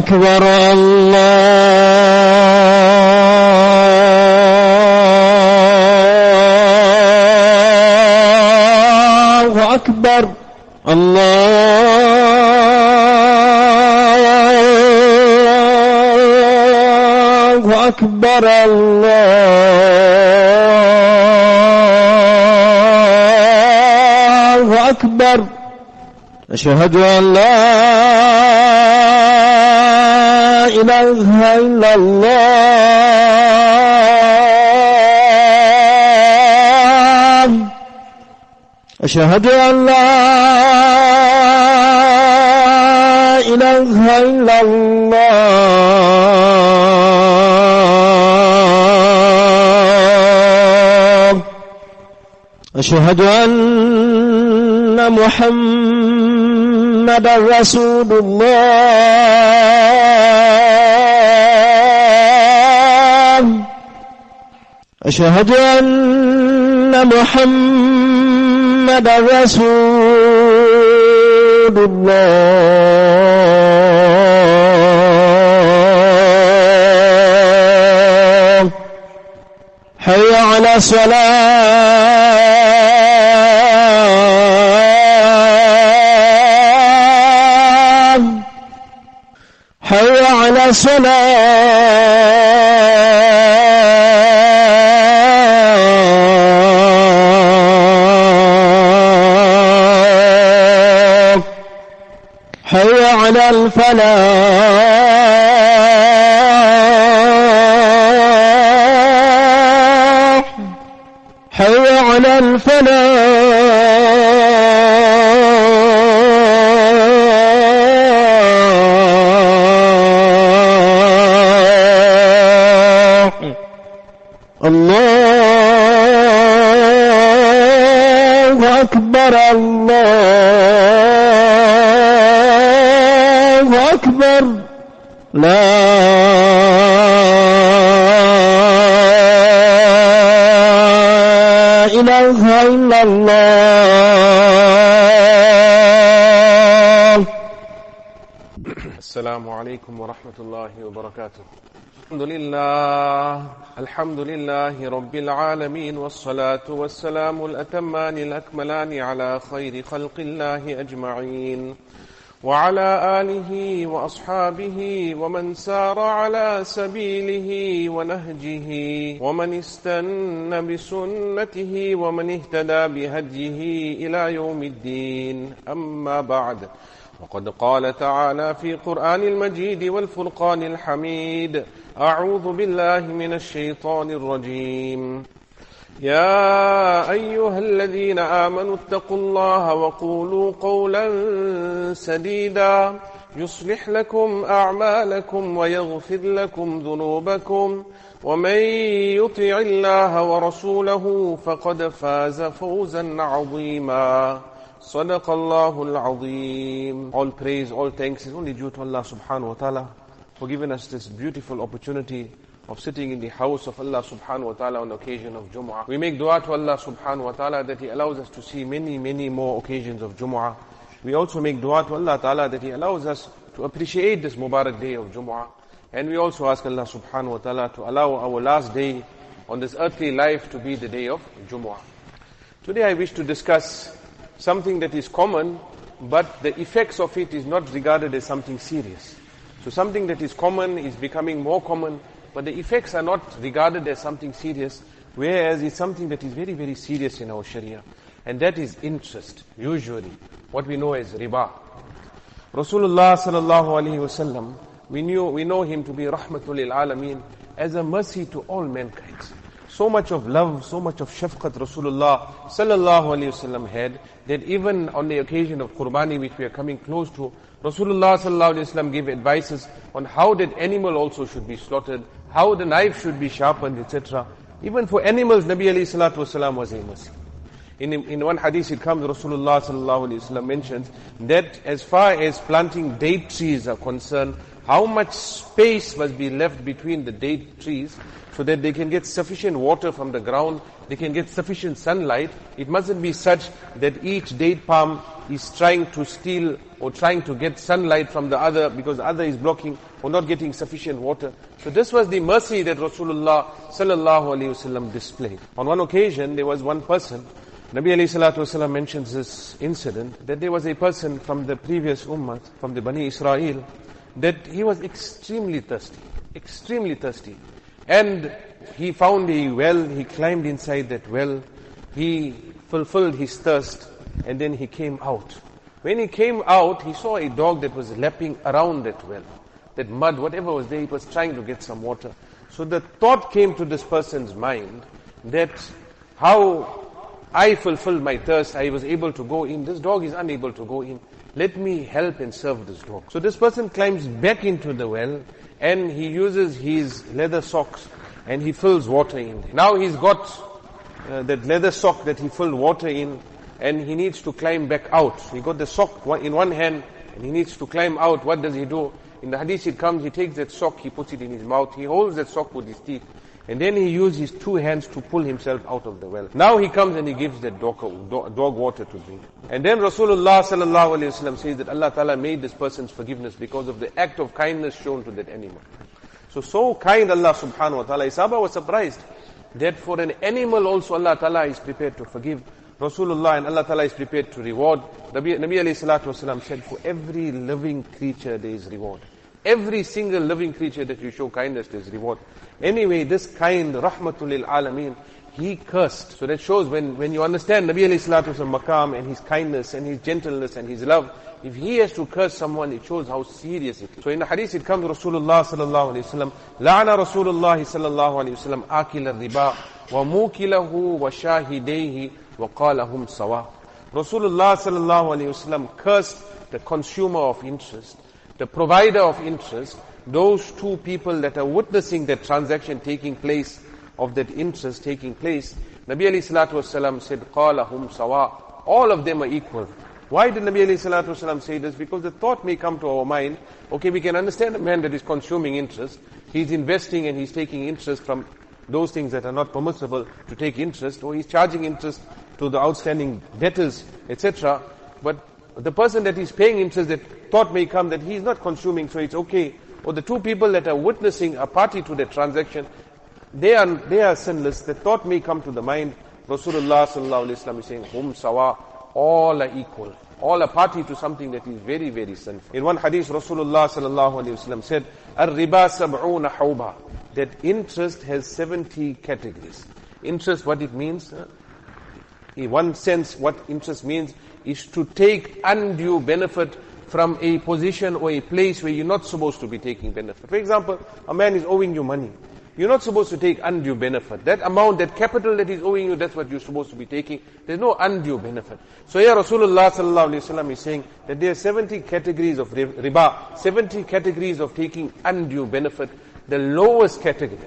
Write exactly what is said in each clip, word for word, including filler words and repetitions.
أكبر الله أكبر الله أكبر الله أكبر أشهد أن لا لا إله إلا الله أشهد أن لا إله إلا الله أشهد أن محمد رسول الله أشهد أن محمد رسول الله حي على الصلاة حي على الصلاة حي على الفلاح حي على الفلاح الله أكبر الله أكبر لا إله إلا الله. السلام عليكم ورحمة الله وبركاته. الحمد لله الحمد لله رب العالمين والصلاة والسلام الأتمان الأكملان على خير خلق الله أجمعين. وعلى آله وأصحابه ومن سار على سبيله ونهجه ومن استنى بسنته ومن اهتدى بهديه إلى يوم الدين. أما بعد، وقد قال تعالى في قرآن المجيد والفرقان الحميد: أعوذ بالله من الشيطان الرجيم. يا أيها الذين آمنوا اتقوا الله وقولوا قولا سديدا يصلح لكم أعمالكم ويغفر لكم ذنوبكم ومن يطع الله ورسوله فقد فاز فوزا عظيما. صدق الله العظيم. All praise, all thanks is only due to Allah subhanahu wa ta'ala for giving us this beautiful opportunity of sitting in the house of Allah subhanahu wa ta'ala on the occasion of Jumu'ah. We make dua to Allah subhanahu wa ta'ala that He allows us to see many, many more occasions of Jumu'ah. We also make dua to Allah ta'ala that He allows us to appreciate this Mubarak day of Jumu'ah. And we also ask Allah subhanahu wa ta'ala to allow our last day on this earthly life to be the day of Jumu'ah. Today I wish to discuss something that is common, but the effects of it is not regarded as something serious. So something that is common is becoming more common, but the effects are not regarded as something serious, whereas it's something that is very, very serious in our Sharia. And that is interest, usually, what we know as riba. Rasulullah sallallahu alayhi wasallam, we knew, we know him to be rahmatul lil alameen, as a mercy to all mankind. So much of love, so much of shafqat Rasulullah sallallahu alayhi wasallam had, that even on the occasion of Qurbani, which we are coming close to, Rasulullah sallallahu alayhi wasallam gave advices on how that animal also should be slaughtered, how the knife should be sharpened, et cetera. Even for animals, Nabi alayhi salatu wasalam was a mercy. In, in one hadith it comes, Rasulullah sallallahu alayhi wasallam mentions that as far as planting date trees are concerned, how much space must be left between the date trees so that they can get sufficient water from the ground, they can get sufficient sunlight. It mustn't be such that each date palm is trying to steal or trying to get sunlight from the other because the other is blocking, or not getting sufficient water. So this was the mercy that Rasulullah sallallahu alaihi wasallam displayed. On one occasion, there was one person. Nabi alayhi salatu wasallam mentions this incident, that there was a person from the previous ummah, from the Bani Israel, that he was extremely thirsty, extremely thirsty. And he found a well, he climbed inside that well, he fulfilled his thirst, and then he came out. When he came out, he saw a dog that was lapping around that well, that mud, whatever was there, he was trying to get some water. So the thought came to this person's mind that how I fulfilled my thirst, I was able to go in, this dog is unable to go in, let me help and serve this dog. So this person climbs back into the well, and he uses his leather socks, and he fills water in. Now he's got uh, that leather sock that he filled water in, and he needs to climb back out. He got the sock in one hand, and he needs to climb out. What does he do? In the hadith it comes, he takes that sock, he puts it in his mouth, he holds that sock with his teeth, and then he uses his two hands to pull himself out of the well. Now he comes and he gives that dog, dog water to drink. And then Rasulullah sallallahu alaihi wasallam says that Allah Ta'ala made this person's forgiveness because of the act of kindness shown to that animal. So, so kind Allah subhanahu wa ta'ala. Sahaba was surprised that for an animal also Allah Ta'ala is prepared to forgive. Rasulullah and Allah Ta'ala is prepared to reward. Nabi, Nabi alayhi salatu wasalam said, for every living creature there is reward. Every single living creature that you show kindness, there is reward. Anyway, this kind, rahmatul lil alameen, he cursed. So that shows when, when you understand Nabi alayhi salatu wasalam maqam and his kindness and his gentleness and his love, if he has to curse someone, it shows how serious it is. So in the hadith it comes, Rasulullah sallallahu alayhi wasallam, la'ana Rasulullah sallallahu alayhi wasallam, akila riba, wa mukilahu wa shahidehi, وَقَالَهُمْ سَوَاءٌ. Rasulullah sallallahu alayhi wasallam cursed the consumer of interest, the provider of interest, those two people that are witnessing the transaction taking place, of that interest taking place. Nabi alayhi salatu wasallam said, قَالَهُمْ سَوَاءٌ. All of them are equal. Why did Nabi alayhi salatu wasallam say this? Because the thought may come to our mind, okay, we can understand a man that is consuming interest, he's investing and he's taking interest from those things that are not permissible to take interest, or he's charging interest to the outstanding debtors, et cetera. But the person that is paying interest, that thought may come that he is not consuming, so it's okay. Or the two people that are witnessing a party to the transaction, they are they are sinless. The thought may come to the mind. Rasulullah sallallahu alaihi wasallam is saying, "Hum sawa," all are equal. All are party to something that is very, very sinful. In one hadith, Rasulullah sallallahu alaihi wasallam said, "Ar-riba sab'una hawba," that interest has seventy categories. Interest, what it means? In one sense, what interest means is to take undue benefit from a position or a place where you're not supposed to be taking benefit. For example, a man is owing you money. You're not supposed to take undue benefit. That amount, that capital that he's owing you, that's what you're supposed to be taking. There's no undue benefit. So here Rasulullah sallallahu alayhi wa sallam is saying that there are seventy categories of riba, seventy categories of taking undue benefit. The lowest category.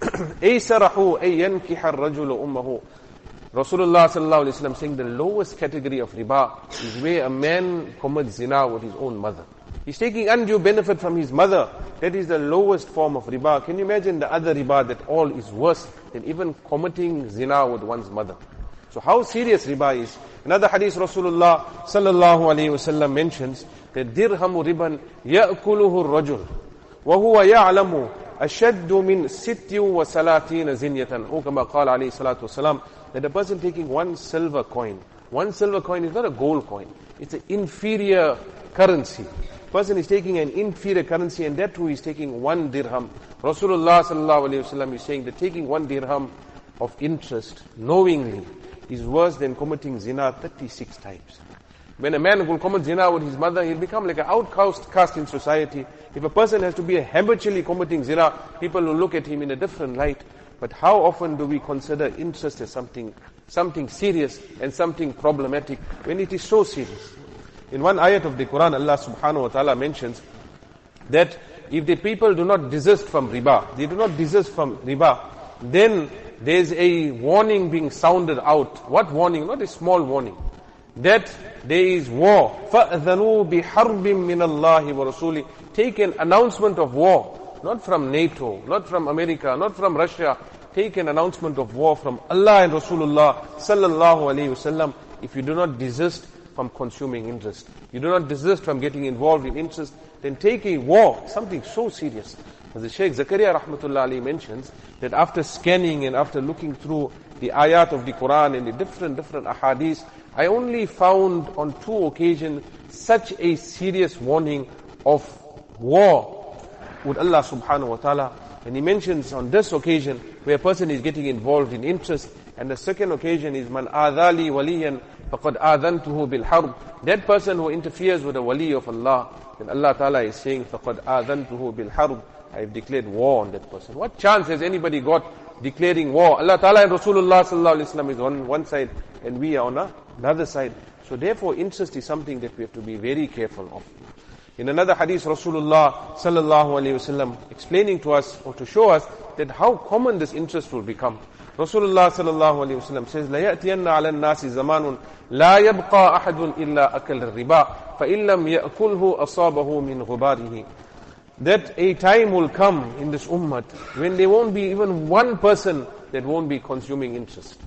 Rasulullah sallallahu alayhi wa sallam saying the lowest category of riba is where a man commits zina with his own mother. He's taking undue benefit from his mother. That is the lowest form of riba. Can you imagine the other riba that all is worse than even committing zina with one's mother? So how serious riba is. Another hadith Rasulullah sallallahu alayhi wa sallam mentions that dirhamu riban ya'kuluhu ar-rajul. وَهُوَ يَعْلَمُ أَشَدُّ مِنْ سِتٍّ وَثَلَاثِينَ زِنْيَةً أَوْ كَمَا قَالَ عَلَيْهِ الصَّلَاةُ وَالسَّلَامُ. That a person taking one silver coin, one silver coin is not a gold coin, it's an inferior currency. Person is taking an inferior currency, and that too is taking one dirham. Rasulullah sallallahu alaihi wasallam is saying that taking one dirham of interest knowingly is worse than committing zina thirty-six times. When a man will commit zina with his mother, he'll become like an outcast cast in society. If a person has to be habitually committing zina, people will look at him in a different light. But how often do we consider interest as something something serious and something problematic when it is so serious? In one ayat of the Quran, Allah subhanahu wa ta'ala mentions that if the people do not desist from riba, they do not desist from riba, then there's a warning being sounded out. What warning? Not a small warning. That there is war. فَأْذَنُوا بِحَرْبٍ مِّنَ اللَّهِ وَرَسُولِهِ. Take an announcement of war, not from NATO, not from America, not from Russia. Take an announcement of war from Allah and Rasulullah sallallahu alayhi wasallam. If you do not desist from consuming interest. You do not desist from getting involved in interest. Then take a walk, something so serious. As the Shaykh Zakaria Rahmatullah Ali mentions, that after scanning and after looking through the ayat of the Quran and the different, different ahadith, I only found on two occasions such a serious warning of war with Allah subhanahu wa ta'ala. And he mentions on this occasion where a person is getting involved in interest, and the second occasion is man adali waliyan faqad adantuhu bil harb. That person who interferes with the wali of Allah, then Allah Ta'ala is saying faqad adantuhu bil harb, I have declared war on that person. What chance has anybody got declaring war? Allah Ta'ala and Rasulullah Sallallahu Alaihi Wasallam is on one side and we are on another side. So therefore interest is something that we have to be very careful of. In another hadith, Rasulullah sallallahu alayhi wasallam explaining to us or to show us that how common this interest will become. Rasulullah sallallahu alayhi wasallam says, "La ya'tiyanna 'ala an-nasi zamanun la yabqa ahadun illa akala ar-riba, fa in lam ya'kulhu asabahu min ghubarihi." That a time will come in this ummah when there won't be even one person that won't be consuming interest.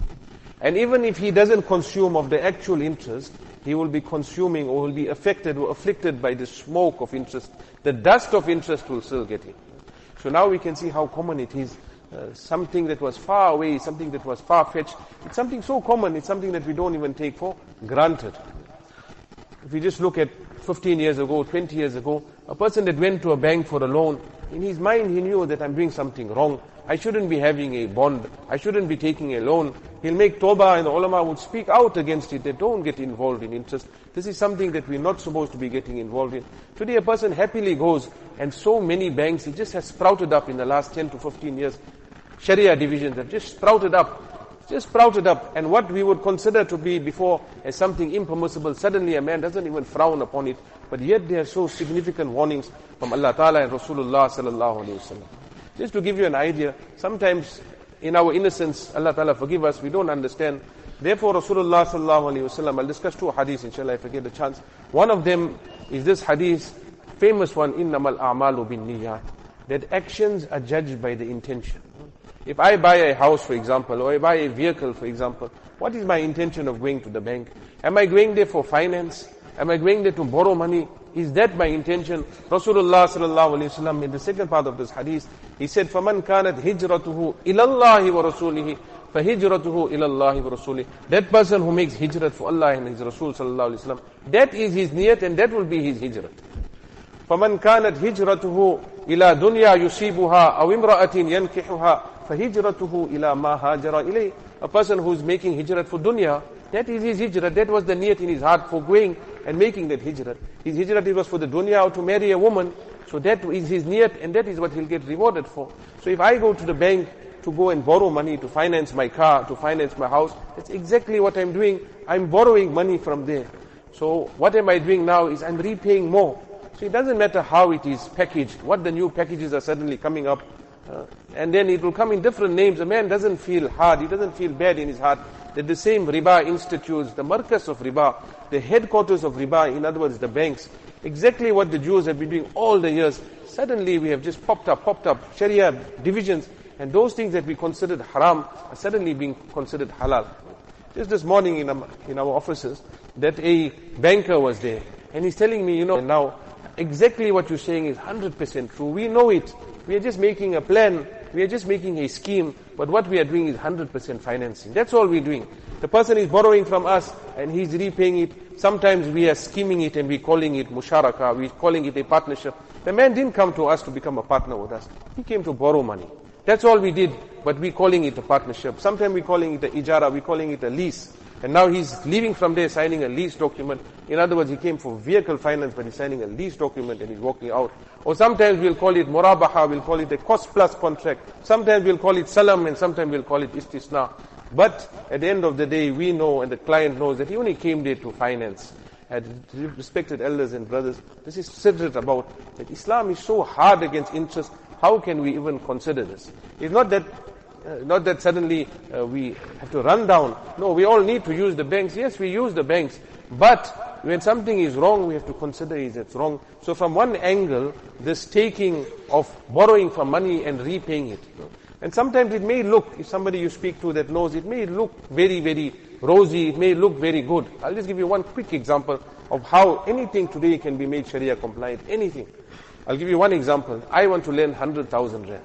And even if he doesn't consume of the actual interest, he will be consuming or will be affected or afflicted by the smoke of interest. The dust of interest will still get him. So now we can see how common it is. Uh, something that was far away, something that was far-fetched. It's something so common, it's something that we don't even take for granted. If we just look at fifteen years ago, twenty years ago, a person that went to a bank for a loan, in his mind he knew that I'm doing something wrong. I shouldn't be having a bond. I shouldn't be taking a loan. He'll make tawbah, and the ulama would speak out against it. They don't get involved in interest. This is something that we're not supposed to be getting involved in. Today a person happily goes, and so many banks, it just has sprouted up in the last ten to fifteen years. Sharia divisions have just sprouted up, just sprouted up. And what we would consider to be before as something impermissible, suddenly a man doesn't even frown upon it. But yet there are so significant warnings from Allah Ta'ala and Rasulullah Sallallahu Alaihi Wasallam. Just to give you an idea, sometimes in our innocence, Allah Ta'ala forgive us, we don't understand. Therefore, Rasulullah Sallallahu Alaihi Wasallam, I'll discuss two hadiths, inshallah, if I get the chance. One of them is this hadith, famous one, إِنَّمَا الْأَعْمَالُ بِالنِّيَّاتِ, that actions are judged by the intention. If I buy a house, for example, or I buy a vehicle, for example, what is my intention of going to the bank? Am I going there for finance? Am I going there to borrow money? Is that my intention? Rasulullah sallallahu alayhi wa sallam, in the second part of this hadith, he said, فَمَنْ كَانَتْ هِجْرَتُهُ إِلَى اللَّهِ وَرَسُولِهِ فَهِجْرَتُهُ إِلَى اللَّهِ وَرَسُولِهِ. That person who makes hijrat for Allah and His Rasul sallallahu alayhi wa sallam, that is his niyat and that will be his hijrat. فَمَنْ كَانَتْ هِجْرَتُهُ إِلَى دُنْيَا يُصِيبُهَا أَوْ إِمْرَأَةٍ يَنْكِحُهَا فَهِجْرَتُهُ إِلَى مَا هَاجَرَ إِلَيْهِ. A person who is making hijrat for dunya, that is his hijrat, that was the niyat in his heart for going and making that hijrat. His hijrat, it was for the dunya or to marry a woman. So that is his niyat and that is what he'll get rewarded for. So if I go to the bank to go and borrow money to finance my car, to finance my house, that's exactly what I'm doing. I'm borrowing money from there. So what am I doing now is I'm repaying more. So it doesn't matter how it is packaged, what the new packages are suddenly coming up. Uh, and then it will come in different names. A man doesn't feel hard, he doesn't feel bad in his heart, that the same riba institutes, the markas of riba, the headquarters of riba, in other words, the banks, exactly what the Jews have been doing all the years, suddenly we have just popped up, popped up, Sharia divisions, and those things that we considered haram are suddenly being considered halal. Just this morning in our, in our offices, that a banker was there, and he's telling me, you know, now, exactly what you're saying is one hundred percent true, we know it. We are just making a plan, we are just making a scheme, but what we are doing is one hundred percent financing. That's all we're doing. The person is borrowing from us and he's repaying it. Sometimes we are scheming it and we're calling it musharaka, we're calling it a partnership. The man didn't come to us to become a partner with us. He came to borrow money. That's all we did, but we're calling it a partnership. Sometimes we're calling it a ijara, we're calling it a lease. And now he's leaving from there, signing a lease document. In other words, he came for vehicle finance, but he's signing a lease document and he's walking out. Or sometimes we'll call it murabaha, we'll call it a cost-plus contract. Sometimes we'll call it salam, and sometimes we'll call it istisna. But at the end of the day, we know, and the client knows, that he only came there to finance. And respected elders and brothers, this is considered about, that Islam is so hard against interest, how can we even consider this? It's not that... Uh, not that suddenly uh, we have to run down. No, we all need to use the banks. Yes, we use the banks. But when something is wrong, we have to consider is it's wrong. So from one angle, this taking of borrowing for money and repaying it. And sometimes it may look, if somebody you speak to that knows, it may look very, very rosy, it may look very good. I'll just give you one quick example of how anything today can be made Sharia compliant, anything. I'll give you one example. I want to lend one hundred thousand rand.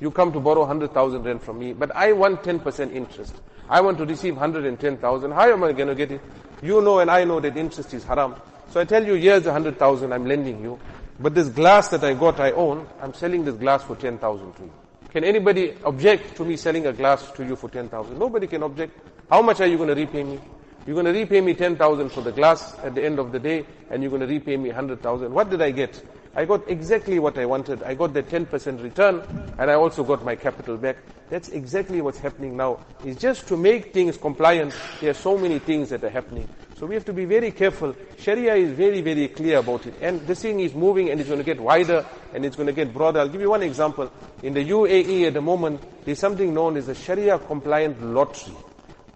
You come to borrow one hundred thousand rand from me, but I want ten percent interest. I want to receive one hundred ten thousand. How am I going to get it? You know and I know that interest is haram. So I tell you, here's one hundred thousand I'm lending you, but this glass that I got, I own, I'm selling this glass for ten thousand to you. Can anybody object to me selling a glass to you for ten thousand? Nobody can object. How much are you going to repay me? You're going to repay me ten thousand for the glass at the end of the day, and you're going to repay me one hundred thousand. What did I get? I got exactly what I wanted. I got the ten percent return, and I also got my capital back. That's exactly what's happening now. It's just to make things compliant. There are so many things that are happening. So we have to be very careful. Sharia is very, very clear about it. And this thing is moving, and it's going to get wider, and it's going to get broader. I'll give you one example. In the U A E at the moment, there's something known as a Sharia-compliant lottery.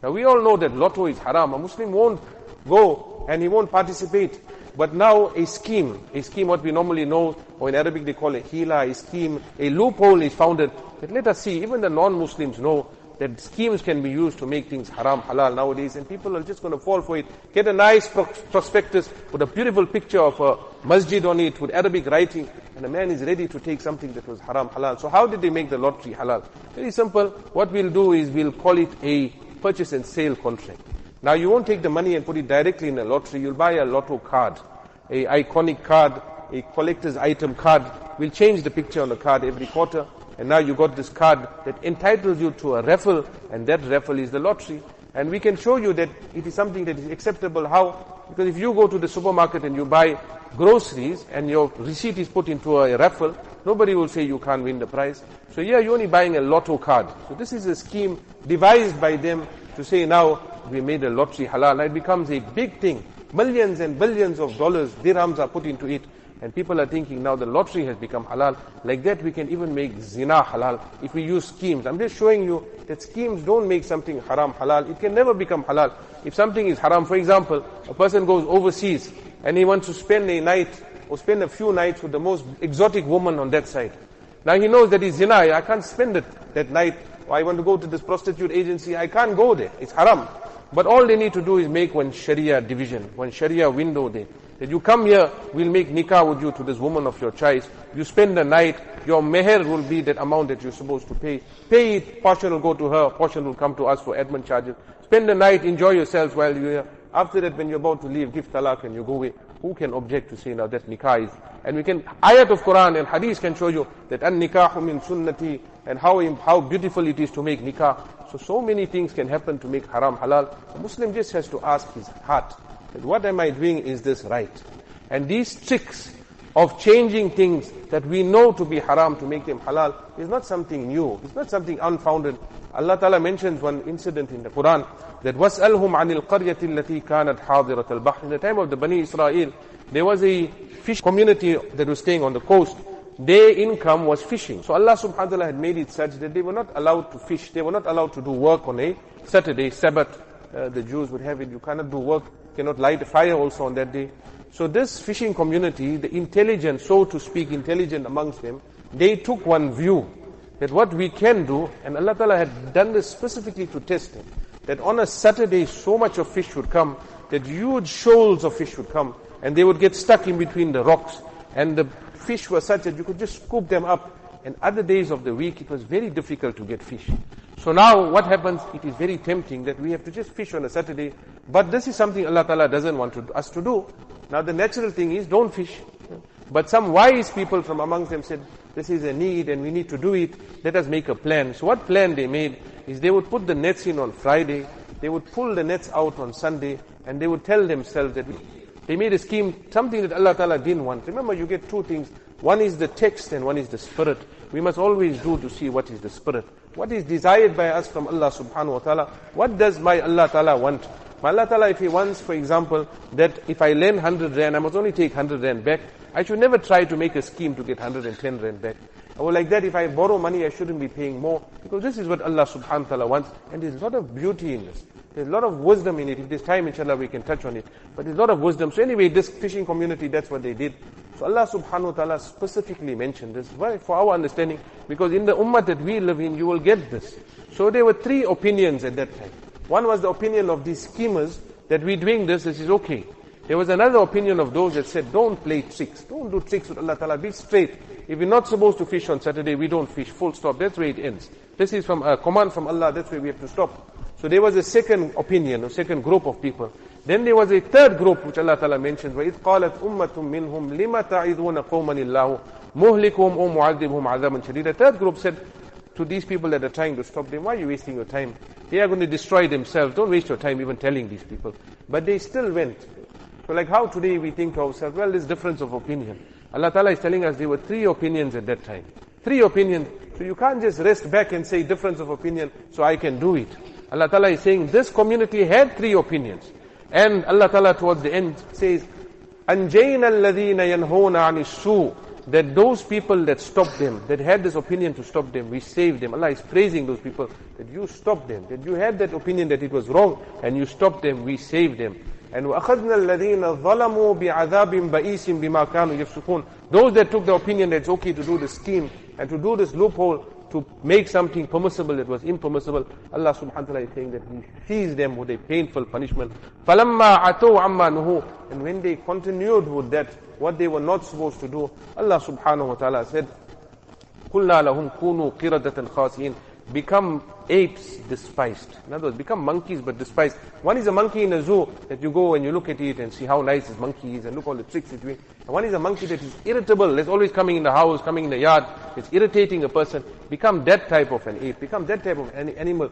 Now we all know that lotto is haram. A Muslim won't go, and he won't participate. But now a scheme, a scheme what we normally know, or in Arabic they call it hila, a scheme, a loophole is founded. But let us see, even the non-Muslims know that schemes can be used to make things haram, halal nowadays, and people are just going to fall for it. Get a nice prospectus with a beautiful picture of a masjid on it with Arabic writing, and a man is ready to take something that was haram, halal. So how did they make the lottery halal? Very simple. What we'll do is we'll call it a purchase and sale contract. Now you won't take the money and put it directly in a lottery. You'll buy a lotto card, a iconic card, a collector's item card. We'll change the picture on the card every quarter. And now you got this card that entitles you to a raffle, and that raffle is the lottery. And we can show you that it is something that is acceptable. How? Because if you go to the supermarket and you buy groceries and your receipt is put into a raffle, nobody will say you can't win the prize. So here you're only buying a lotto card. So this is a scheme devised by them to say now we made a lottery halal. Now it becomes a big thing. Millions and billions of dollars, dirhams are put into it. And people are thinking now the lottery has become halal. Like that we can even make zina halal if we use schemes. I'm just showing you that schemes don't make something haram halal. It can never become halal. If something is haram, for example, a person goes overseas and he wants to spend a night or spend a few nights with the most exotic woman on that side. Now he knows that it's zina. I can't spend it that night. Or I want to go to this prostitute agency. I can't go there. It's haram. But all they need to do is make one Sharia division, one Sharia window there. That you come here, we'll make nikah with you to this woman of your choice. You spend the night, your meher will be that amount that you're supposed to pay. Pay it, portion will go to her, portion will come to us for admin charges. Spend the night, enjoy yourselves while you're here. After that, when you're about to leave, give talaq and you go away. Who can object to say now that nikah is? And we can, ayat of Quran and hadith can show you that an nikahu min sunnati, and how how beautiful it is to make nikah. So, so many things can happen to make haram halal. A Muslim just has to ask his heart, what am I doing? Is this right? And these tricks of changing things that we know to be haram to make them halal is not something new. It's not something unfounded. Allah Ta'ala mentions one incident in the Quran that وَاسْأَلْهُمْ عَنِ الْقَرْيَةِ الَّتِي كَانَتْ حَاضِرَةَ الْبَحْرِ. In the time of the Bani Israel, there was a fish community that was staying on the coast. Their income was fishing. So Allah subhanahu wa ta'ala had made it such that they were not allowed to fish. They were not allowed to do work on a Saturday, Sabbath. Uh, the Jews would have it. You cannot do work. Cannot light a fire also on that day. So this fishing community, the intelligent, so to speak, intelligent amongst them, they took one view that what we can do, and Allah Ta'ala had done this specifically to test them, that on a Saturday so much of fish would come, that huge shoals of fish would come, and they would get stuck in between the rocks, and the fish were such that you could just scoop them up, and other days of the week it was very difficult to get fish. So now what happens, it is very tempting that we have to just fish on a Saturday, but this is something Allah Ta'ala doesn't want to, us to do. Now the natural thing is don't fish. But some wise people from amongst them said, this is a need and we need to do it. Let us make a plan. So what plan they made is they would put the nets in on Friday. They would pull the nets out on Sunday. And they would tell themselves that we, they made a scheme, something that Allah Ta'ala didn't want. Remember, you get two things. One is the text and one is the spirit. We must always do to see what is the spirit. What is desired by us from Allah subhanahu wa ta'ala? What does my Allah Ta'ala want? My Allah Ta'ala, if He wants, for example, that if I lend one hundred rand, I must only take one hundred rand back. I should never try to make a scheme to get one hundred ten rand back. Or like that, if I borrow money, I shouldn't be paying more. Because this is what Allah subhanahu wa ta'ala wants. And there's a lot of beauty in this. There's a lot of wisdom in it. If there's time, inshallah, we can touch on it. But there's a lot of wisdom. So anyway, this fishing community, that's what they did. So Allah subhanahu wa ta'ala specifically mentioned this. Why? For our understanding. Because in the ummah that we live in, you will get this. So there were three opinions at that time. One was the opinion of these schemers that we're doing this, this is okay. There was another opinion of those that said, don't play tricks. Don't do tricks with Allah Ta'ala. Be straight. If you're not supposed to fish on Saturday, we don't fish. Full stop. That's where it ends. This is from a command from Allah. That's where we have to stop. So there was a second opinion, a second group of people. Then there was a third group which Allah Ta'ala mentioned. وَإِذْ قَالَتْ أُمَّةٌ مِّنْهُمْ لِمَ تَعِذُونَ قَوْمًا اللَّهُ مُهْلِكُهُمْ أَوْ مُعَذِّبُهُمْ عَذَابًا شَدِيدًا. The third group said to these people that are trying to stop them, why are you wasting your time? They are going to destroy themselves. Don't waste your time even telling these people. But they still went. So like how today we think of ourselves, well, there's difference of opinion. Allah Ta'ala is telling us there were three opinions at that time. Three opinions. So you can't just rest back and say difference of opinion, so I can do it. Allah Ta'ala is saying this community had three opinions. And Allah Ta'ala towards the end says, أَنْجَيْنَا الَّذِينَ يَنْهُونَ عَنِ السُّوءِ. That those people that stopped them, that had this opinion to stop them, we saved them. Allah is praising those people that you stopped them, that you had that opinion that it was wrong, and you stopped them, we saved them. And وَأَخَذْنَا الَّذِينَ ظَلَمُوا بِعَذَابٍ بَئِيسٍ بِمَا كَانُوا يَفْسُقُونَ. Those that took the opinion that it's okay to do this scheme, and to do this loophole, to make something permissible that was impermissible, Allah subhanahu wa ta'ala is saying that He sees them with a painful punishment. فَلَمَّا عَتَوْا عَمَّا نُهُوا. And when they continued with that, what they were not supposed to do, Allah subhanahu wa ta'ala said, قُلْنَا لَهُمْ كُونُوا قِرَدَةً خَاسِئِينَ. Become apes despised. In other words, become monkeys but despised. One is a monkey in a zoo that you go and you look at it and see how nice this monkey is and look all the tricks it's doing. And one is a monkey that is irritable. It's always coming in the house, coming in the yard. It's irritating a person. Become that type of an ape. Become that type of an animal.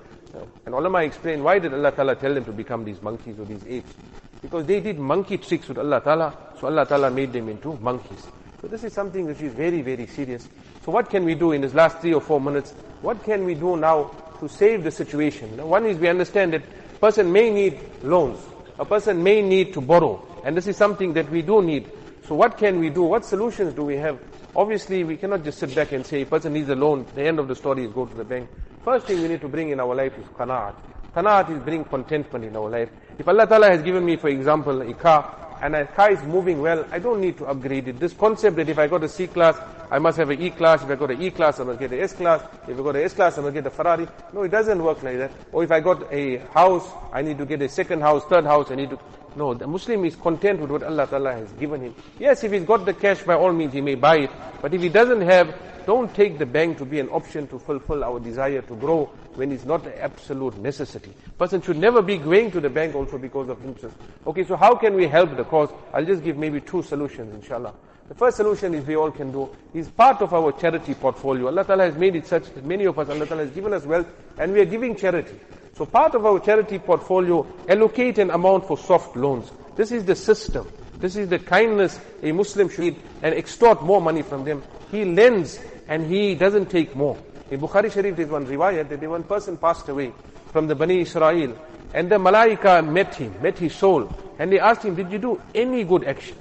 And ulama explain, why did Allah Ta'ala tell them to become these monkeys or these apes? Because they did monkey tricks with Allah Ta'ala. So Allah Ta'ala made them into monkeys. So this is something which is very, very serious. So what can we do in this last three or four minutes? What can we do now to save the situation? Now, one is we understand that a person may need loans. A person may need to borrow. And this is something that we do need. So what can we do? What solutions do we have? Obviously, we cannot just sit back and say, a person needs a loan. The end of the story is go to the bank. First thing we need to bring in our life is qanaat. Qanaat is bring contentment in our life. If Allah Ta'ala has given me, for example, a car, and a car is moving well, I don't need to upgrade it. This concept that if I got a C-class, I must have an E-class. If I got an E-class, I must get an S-class. If I got an S-class, I must get a Ferrari. No, it doesn't work like that. Or if I got a house, I need to get a second house, third house, I need to... No, the Muslim is content with what Allah Ta'ala has given him. Yes, if he's got the cash, by all means, he may buy it. But if he doesn't have, don't take the bank to be an option to fulfill our desire to grow when it's not an absolute necessity. Person should never be going to the bank also because of interest. Okay, so how can we help the cause? I'll just give maybe two solutions, inshallah. The first solution is we all can do is part of our charity portfolio. Allah Ta'ala has made it such that many of us, Allah Ta'ala has given us wealth and we are giving charity. So part of our charity portfolio, allocate an amount for soft loans. This is the system. This is the kindness a Muslim should need and extort more money from them. He lends and he doesn't take more. In Bukhari Sharif, there's one riwayat that one person passed away from the Bani Israel and the Malaika met him, met his soul, and they asked him, did you do any good action?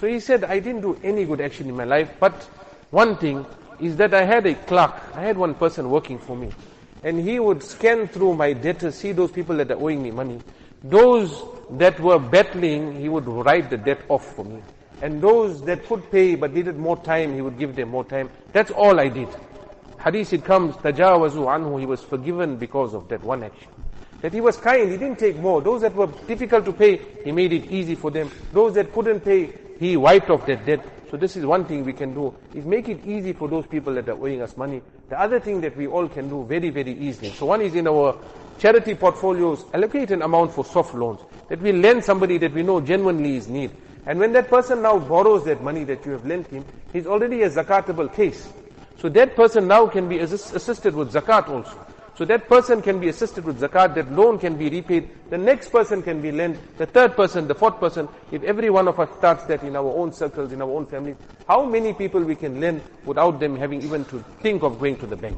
So he said, I didn't do any good action in my life, but one thing is that I had a clerk. I had one person working for me. And he would scan through my debtors, see those people that are owing me money. Those that were battling, he would write the debt off for me. And those that could pay but needed more time, he would give them more time. That's all I did. Hadith, it comes, tajawazu anhu, he was forgiven because of that one action. That he was kind, he didn't take more. Those that were difficult to pay, he made it easy for them. Those that couldn't pay, he wiped off that debt. So this is one thing we can do, is make it easy for those people that are owing us money. The other thing that we all can do very, very easily. So one is in our charity portfolios, allocate an amount for soft loans. That we lend somebody that we know genuinely is need. And when that person now borrows that money that you have lent him, he's already a zakatable case. So that person now can be assist, assisted with zakat also. So that person can be assisted with zakat, that loan can be repaid, the next person can be lent, the third person, the fourth person. If every one of us starts that in our own circles, in our own families, how many people we can lend without them having even to think of going to the bank?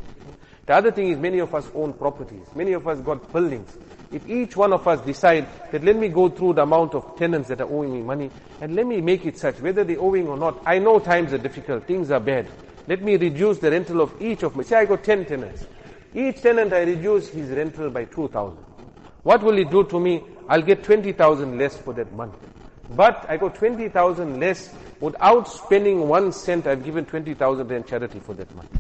The other thing is many of us own properties, many of us got buildings. If each one of us decide that let me go through the amount of tenants that are owing me money and let me make it such, whether they're owing or not, I know times are difficult, things are bad. Let me reduce the rental of each of my, say I got ten tenants. Each tenant I reduce his rental by two thousand. What will it do to me? I'll get twenty thousand less for that month. But I got twenty thousand less without spending one cent. I've given twenty thousand in charity for that month.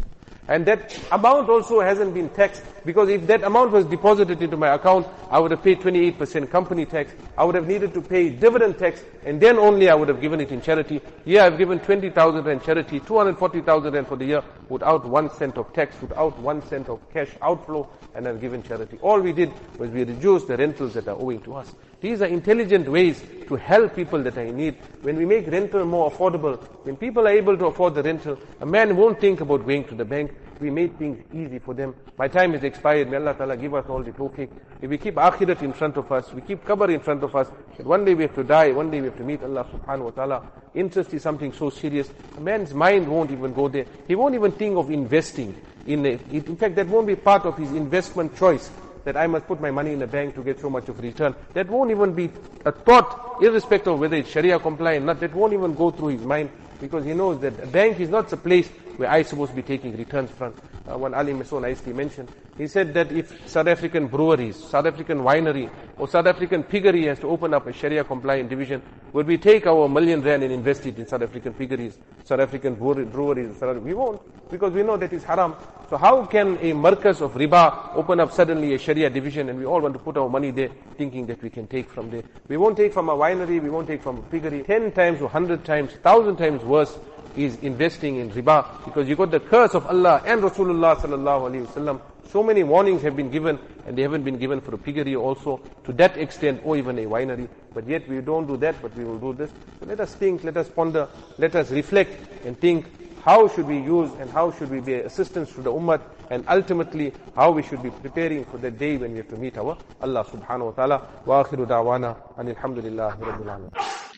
And that amount also hasn't been taxed, because if that amount was deposited into my account, I would have paid twenty-eight percent company tax. I would have needed to pay dividend tax, and then only I would have given it in charity. Yeah, I've given twenty thousand in charity, two hundred forty thousand for the year, without one cent of tax, without one cent of cash outflow, and I've given charity. All we did was we reduced the rentals that are owing to us. These are intelligent ways to help people that are in need. When we make rental more affordable, when people are able to afford the rental, a man won't think about going to the bank. We made things easy for them. My time is expired. May Allah Ta'ala give us all the tawfiq. If we keep akhirat in front of us, we keep qabr in front of us, that one day we have to die, one day we have to meet Allah Subhanahu Wa Ta'ala. Interest is something so serious. A man's mind won't even go there. He won't even think of investing in it. In fact, that won't be part of his investment choice, that I must put my money in a bank to get so much of return. That won't even be a thought, irrespective of whether it's Sharia compliant or not. That won't even go through his mind, because he knows that a bank is not the place where I'm supposed to be taking returns from. Uh, one alim so nicely mentioned, he said that if South African breweries, South African winery, or South African piggery has to open up a Sharia compliant division, would we take our million rand and invest it in South African piggeries, South African breweries? We won't, because we know that is haram. So how can a markaz of riba open up suddenly a Sharia division, and we all want to put our money there thinking that we can take from there? We won't take from a winery, we won't take from a piggery. Ten times, or hundred times, thousand times worse is investing in riba, because you got the curse of Allah and Rasulullah sallallahu alaihi wasallam. So many warnings have been given, and they haven't been given for a piggery also, to that extent, or even a winery. But yet we don't do that, but we will do this. So let us think, let us ponder, let us reflect and think, how should we use and how should we be assistance to the ummah, and ultimately how we should be preparing for the day when we have to meet our Allah subhanahu wa ta'ala. Wa akhiru da'wana anil hamdulillahi rabbil alamin.